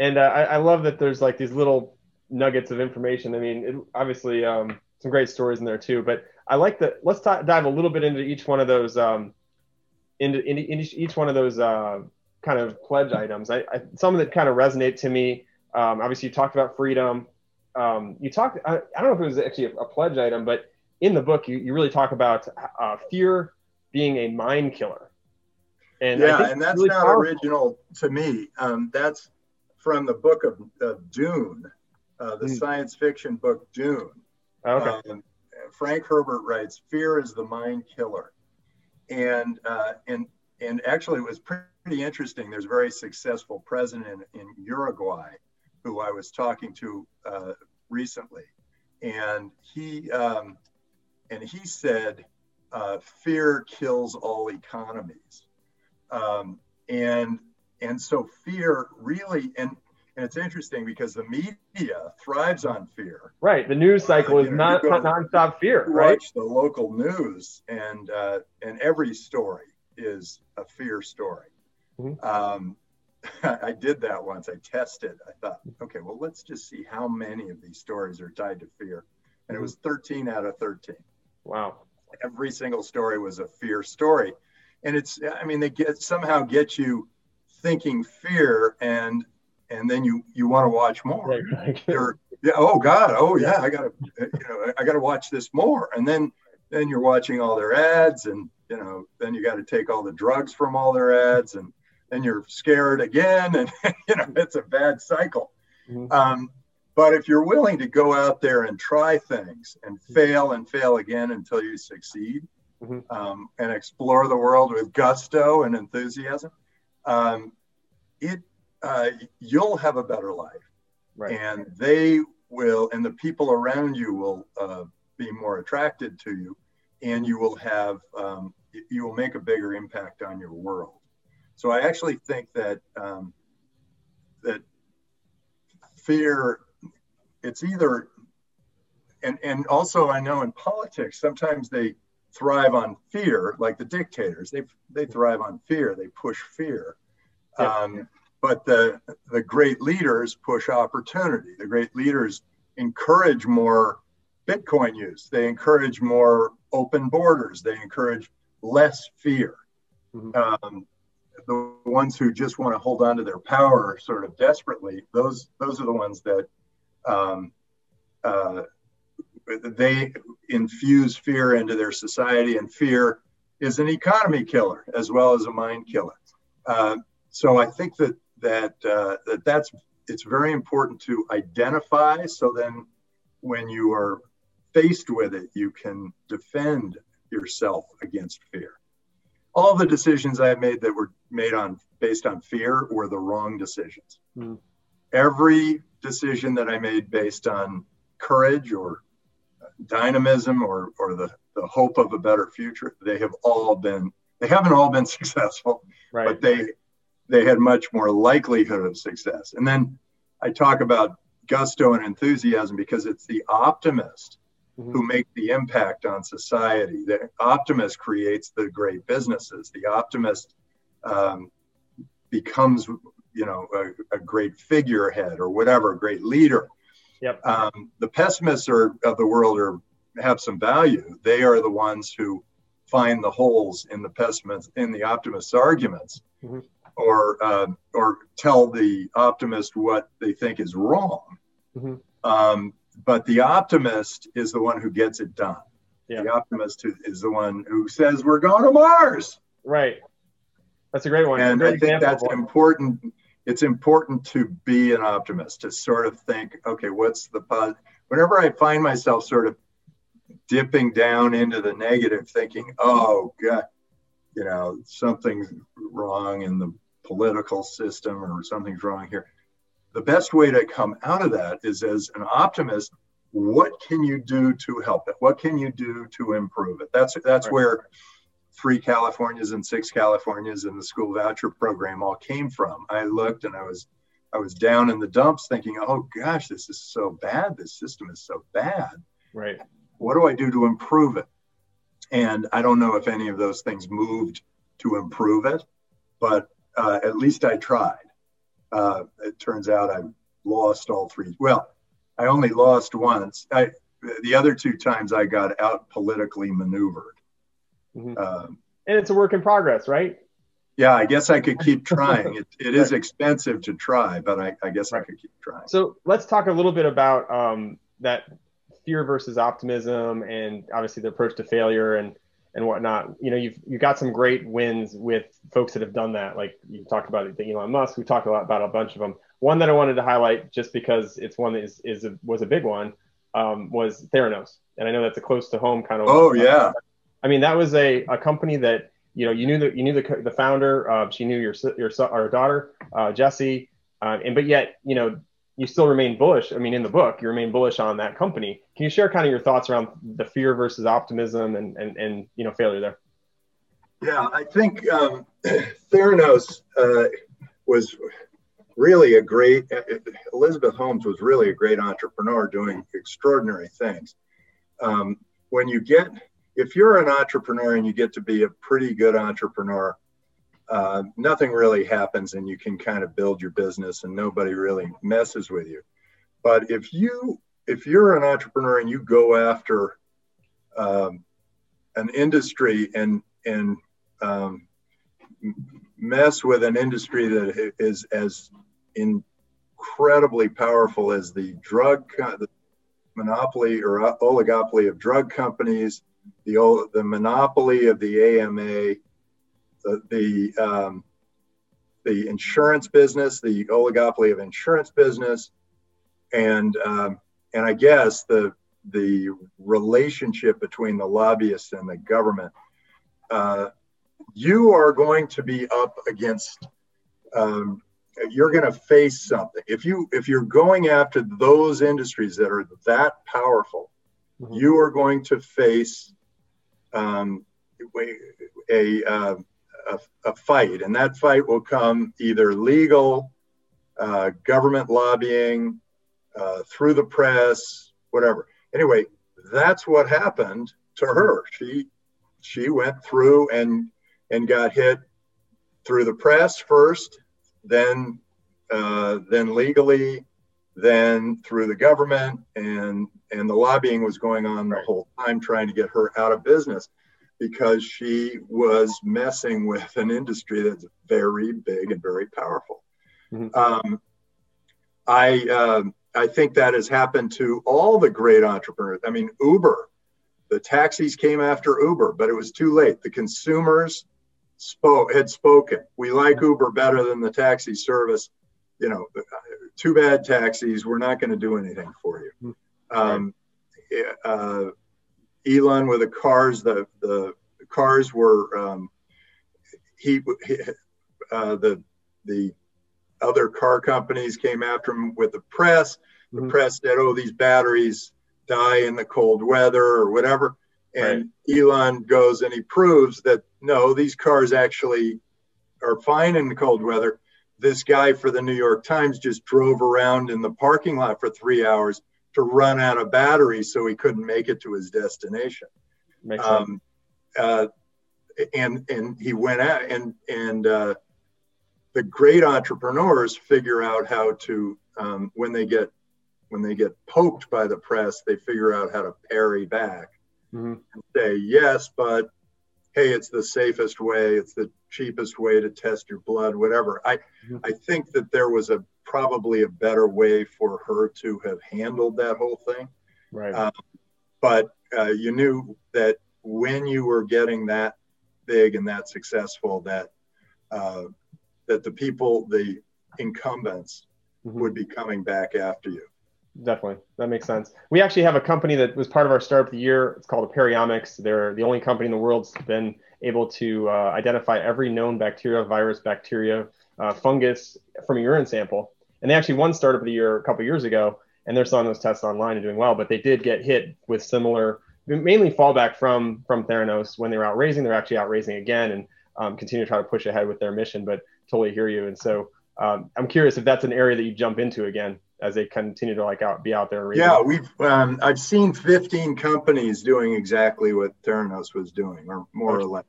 And I love that there's like these little nuggets of information. I mean, it, obviously, some great stories in there too, but I like the. Let's dive a little bit into each one of those, into each one of those kind of pledge items. Some of that kind of resonate to me. Obviously, you talked about freedom. You talked. I don't know if it was actually a pledge item, but in the book, you really talk about fear being a mind killer. And yeah, I think and that's really not powerful. Original to me. That's from the book of Dune, the science fiction book Dune. Okay. Frank Herbert writes, "Fear is the mind killer," and actually it was pretty interesting. There's a very successful president in Uruguay who I was talking to recently, and he said fear kills all economies. And so fear really, and it's interesting because the media thrives on fear. Right. The news cycle is nonstop fear, right? Watch the local news and every story is a fear story. Mm-hmm. I did that once. I tested. I thought, okay, well, let's just see how many of these stories are tied to fear. And it was 13 out of 13. Wow. Every single story was a fear story. And it's, I mean, they somehow get you thinking fear, and then you want to watch more. Right. Yeah, oh God. Oh yeah. I gotta watch this more. And then you're watching all their ads, and, you know, then you got to take all the drugs from all their ads, and then you're scared again. And, you know, it's a bad cycle. Mm-hmm. But if you're willing to go out there and try things and fail again until you succeed, mm-hmm. And explore the world with gusto and enthusiasm, you'll have a better life. Right. And they will, and the people around you will be more attracted to you, and you will have, you will make a bigger impact on your world. So I actually think that that fear, it's either, and also I know in politics, sometimes they thrive on fear, like the dictators, they thrive on fear, they push fear. But the great leaders push opportunity. The great leaders encourage more Bitcoin use. They encourage more open borders. They encourage less fear. Mm-hmm. The ones who just want to hold on to their power sort of desperately, those are the ones that they infuse fear into their society, and fear is an economy killer as well as a mind killer. So I think that's it's very important to identify. So then when you are faced with it, you can defend yourself against fear. All the decisions I made that were made based on fear were the wrong decisions. Mm. Every decision that I made based on courage or dynamism or the hope of a better future, they haven't all been successful, right. But they had much more likelihood of success. And then I talk about gusto and enthusiasm because it's the optimist mm-hmm. who make the impact on society. The optimist creates the great businesses. The optimist becomes, you know, a great figurehead or whatever, a great leader. Yep. The pessimists of the world have some value. They are the ones who find the holes in the pessimists, in the optimist's arguments, mm-hmm. or tell the optimist what they think is wrong. Mm-hmm. But the optimist is the one who gets it done. Yeah. The optimist is the one who says we're going to Mars. Right. That's a great one. And I think that's important. It's important to be an optimist, to sort of think, okay, what's the positive? Whenever I find myself sort of dipping down into the negative, thinking, oh, God, you know, something's wrong in the political system or something's wrong here. The best way to come out of that is as an optimist, what can you do to help it? What can you do to improve it? That's right. Where 3 Californias and 6 Californias and the school voucher program all came from. I looked and I was down in the dumps thinking, oh gosh, this is so bad. This system is so bad. Right. What do I do to improve it? And I don't know if any of those things moved to improve it, but at least I tried. It turns out I lost all 3. Well, I only lost once. The other 2 times I got out politically maneuvered. Mm-hmm. And it's a work in progress, right? Yeah, I guess I could keep trying. It is expensive to try, but I guess I could keep trying. So let's talk a little bit about that fear versus optimism, and obviously the approach to failure and whatnot. You know, you've got some great wins with folks that have done that. Like you talked about the Elon Musk. We talked a lot about a bunch of them. One that I wanted to highlight, just because it's one that was a big one, was Theranos. And I know that's a close to home kind of. Oh yeah. I mean, that was a company that, you know, you knew the founder, she knew your daughter, Jessie, and but yet, you know, you still remain bullish. I mean, in the book, you remain bullish on that company. Can you share kind of your thoughts around the fear versus optimism and you know, failure there? Yeah, I think Theranos was really a great, Elizabeth Holmes was really a great entrepreneur doing extraordinary things. When you get, if you're an entrepreneur and you get to be a pretty good entrepreneur, nothing really happens and you can kind of build your business and nobody really messes with you. But if you're an entrepreneur and you go after an industry and mess with an industry that is as incredibly powerful as the monopoly or oligopoly of drug companies, the monopoly of the AMA, the insurance business, the oligopoly of insurance business, and I guess the relationship between the lobbyists and the government, you are going to be up against. You're going to face something if you're going after those industries that are that powerful. Mm-hmm. You are going to face a fight, and that fight will come either legal, government lobbying, through the press, whatever. Anyway, that's what happened to her. She went through and got hit through the press first, then legally, then through the government, and the lobbying was going on the whole time trying to get her out of business, because she was messing with an industry that's very big and very powerful. Mm-hmm. I think that has happened to all the great entrepreneurs. I mean, Uber, the taxis came after Uber, but it was too late. The consumers had spoken. We like Uber better than the taxi service. You know, too bad, taxis. We're not going to do anything for you. Elon with the cars, the cars were, the other car companies came after him with the press. The mm-hmm. press said, oh, these batteries die in the cold weather or whatever. And Elon goes and he proves that, no, these cars actually are fine in the cold weather. This guy for the New York Times just drove around in the parking lot for 3 hours to run out of battery, so he couldn't make it to his destination. Makes sense. And he went out, and the great entrepreneurs figure out how to when they get poked by the press, they figure out how to parry back mm-hmm. and say, yes, but hey, it's the safest way, it's the cheapest way to test your blood, whatever. I think that there was probably a better way for her to have handled that whole thing. Right. But you knew that when you were getting that big and that successful, that the people, the incumbents mm-hmm. would be coming back after you. Definitely. That makes sense. We actually have a company that was part of our Startup of the Year. It's called Aperiomics. They're the only company in the world that's been able to identify every known bacteria, virus, fungus from a urine sample. And they actually won Startup of the Year a couple of years ago, and they're selling those tests online and doing well, but they did get hit with similar, mainly fallback from Theranos when they were outraising. They're actually outraising again and continue to try to push ahead with their mission, but totally hear you. And so I'm curious if that's an area that you jump into again, as they continue to be out there. Yeah, I've seen 15 companies doing exactly what Theranos was doing, or more or less.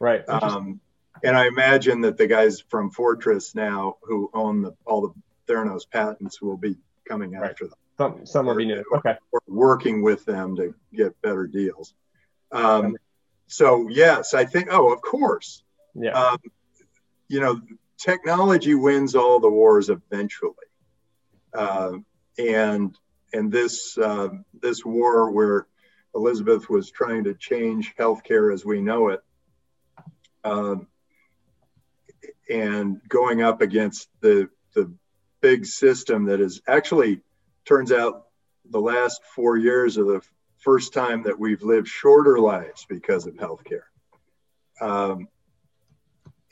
Right. And I imagine that the guys from Fortress now, who own all the Theranos patents, will be coming after them. Some will be new. Okay. Or working with them to get better deals. So yes, I think. Oh, of course. Yeah. You know, technology wins all the wars eventually. And this war where Elizabeth was trying to change healthcare as we know it, and going up against the big system that is actually, turns out, the last 4 years are the first time that we've lived shorter lives because of healthcare,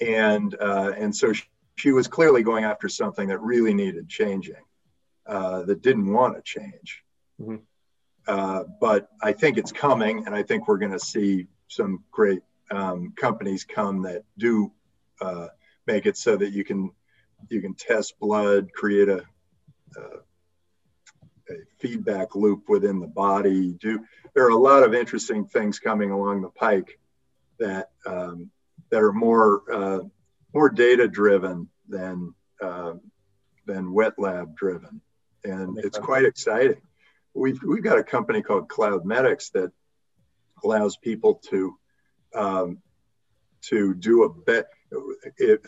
and so she was clearly going after something that really needed changing. that didn't want to change. Mm-hmm. But I think it's coming, and I think we're going to see some great companies come that do make it so that you can test blood, create a feedback loop within the body. There are a lot of interesting things coming along the pike that that are more data driven than wet lab driven, and it's quite exciting. We've got a company called Cloud Medics that allows people to do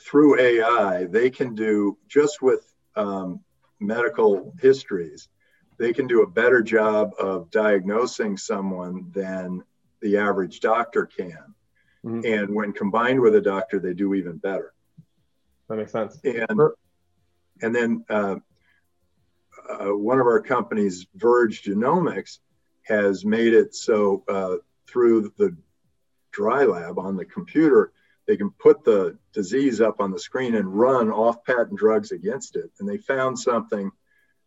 through AI. They can do just with medical histories. They can do a better job of diagnosing someone than the average doctor can. Mm-hmm. And when combined with a doctor, they do even better. That makes sense. And then one of our companies, Verge Genomics, has made it so through the dry lab on the computer, they can put the disease up on the screen and run off-patent drugs against it. And they found something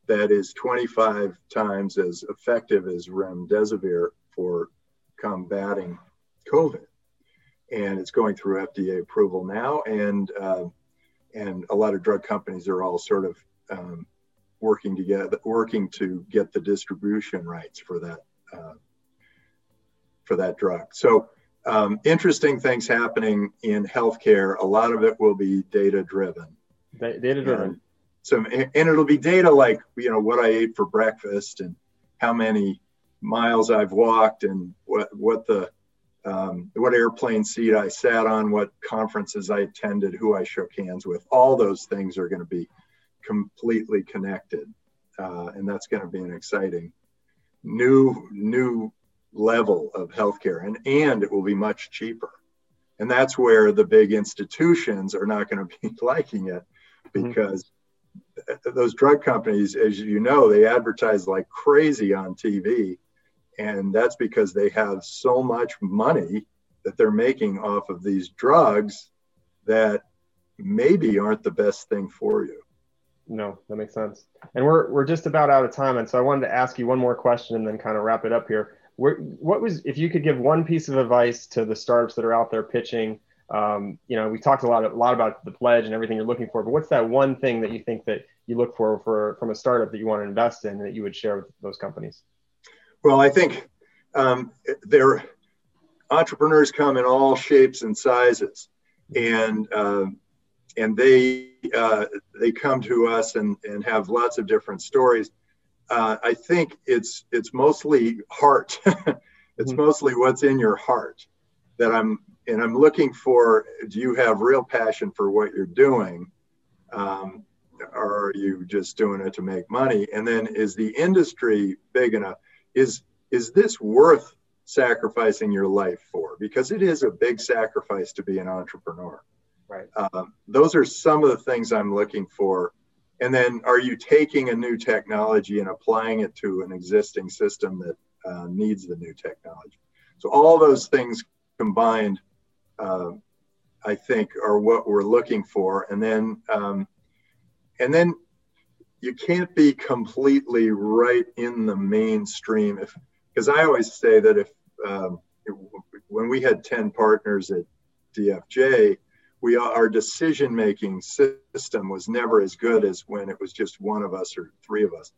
that is 25 times as effective as remdesivir for combating COVID. And it's going through FDA approval now. And a lot of drug companies are all sort of working to get the distribution rights for that drug. So interesting things happening in healthcare. A lot of it will be data-driven. And it'll be data like, you know, what I ate for breakfast and how many miles I've walked and what airplane seat I sat on, what conferences I attended, who I shook hands with. All those things are going to be completely connected, and that's going to be an exciting new level of healthcare, and it will be much cheaper. And that's where the big institutions are not going to be liking it, because mm-hmm. those drug companies, as you know, they advertise like crazy on TV. And that's because they have so much money that they're making off of these drugs that maybe aren't the best thing for you. No, that makes sense. And we're just about out of time. And so I wanted to ask you one more question and then kind of wrap it up here. If you could give one piece of advice to the startups that are out there pitching, you know, we talked a lot about the pledge and everything you're looking for, but what's that one thing that you think that you look for from a startup that you want to invest in and that you would share with those companies? Well, I think entrepreneurs come in all shapes and sizes, and they come to us and have lots of different stories. I think it's mostly heart. It's mm-hmm. mostly what's in your heart that I'm looking for. Do you have real passion for what you're doing, or are you just doing it to make money? And then, is the industry big enough? Is this worth sacrificing your life for? Because it is a big sacrifice to be an entrepreneur. Right. Those are some of the things I'm looking for. And then, are you taking a new technology and applying it to an existing system that needs the new technology? So all those things combined, I think, are what we're looking for. And then you can't be completely right in the mainstream, because I always say that when we had 10 partners at DFJ, our decision-making system was never as good as when it was just one of us or three of us,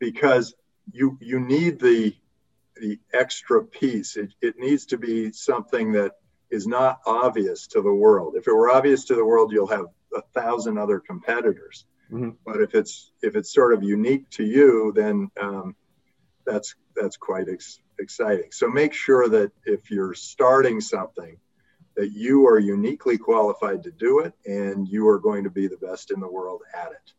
because you need the extra piece. It needs to be something that is not obvious to the world. If it were obvious to the world, you'll have 1,000 other competitors, mm-hmm. but if it's sort of unique to you, then that's quite exciting. So make sure that if you're starting something, that you are uniquely qualified to do it, and you are going to be the best in the world at it.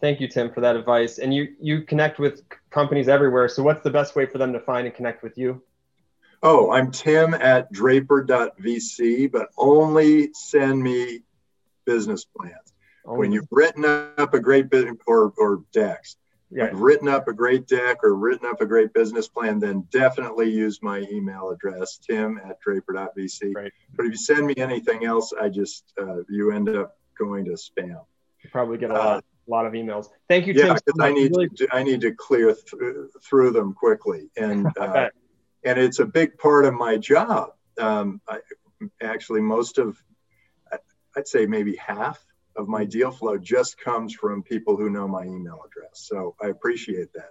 Thank you, Tim, for that advice. And you connect with companies everywhere. So what's the best way for them to find and connect with you? Oh, I'm Tim at Draper.vc, but only send me business plans. When you've written up a great business or decks, yeah. written up a great deck or written up a great business plan, then definitely use my email address, tim@draper.vc. Right. But if you send me anything else, you end up going to spam. You probably get a lot. a lot of emails. Thank you, Tim. Yeah, because I need to clear through them quickly, and and it's a big part of my job. Actually, most of, I'd say maybe half of my deal flow just comes from people who know my email address. So I appreciate that.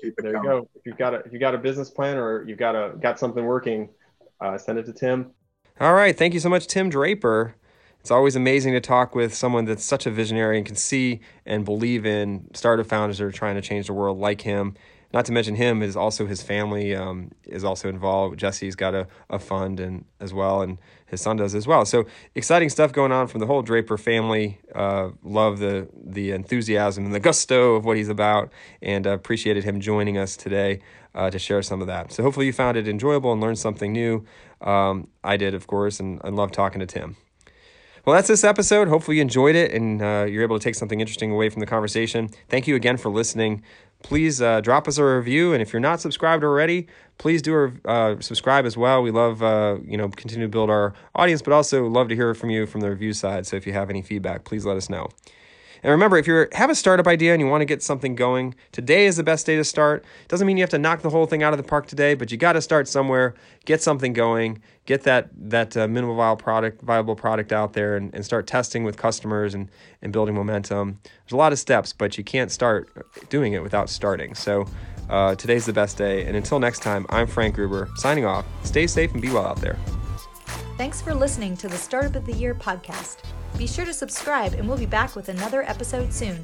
Keep it there coming. You go. If you've got a business plan or you've got something working, send it to Tim. All right, thank you so much, Tim Draper. It's always amazing to talk with someone that's such a visionary and can see and believe in startup founders that are trying to change the world like him. Not to mention him is also his family is also involved. Jesse's got a fund and as well, and his son does as well. So exciting stuff going on from the whole Draper family. Love the enthusiasm and the gusto of what he's about, and appreciated him joining us today to share some of that. So hopefully you found it enjoyable and learned something new. I did, of course, and I love talking to Tim. Well, that's this episode. Hopefully you enjoyed it and you're able to take something interesting away from the conversation. Thank you again for listening. Please drop us a review, and if you're not subscribed already, please do subscribe as well. We love, continue to build our audience, but also love to hear from you from the review side. So if you have any feedback, please let us know. And remember, if you have a startup idea and you want to get something going, today is the best day to start. Doesn't mean you have to knock the whole thing out of the park today, but you got to start somewhere, get something going, get that minimal viable product out there, and start testing with customers and building momentum. There's a lot of steps, but you can't start doing it without starting. So today's the best day. And until next time, I'm Frank Gruber, signing off. Stay safe and be well out there. Thanks for listening to the Startup of the Year podcast. Be sure to subscribe, and we'll be back with another episode soon.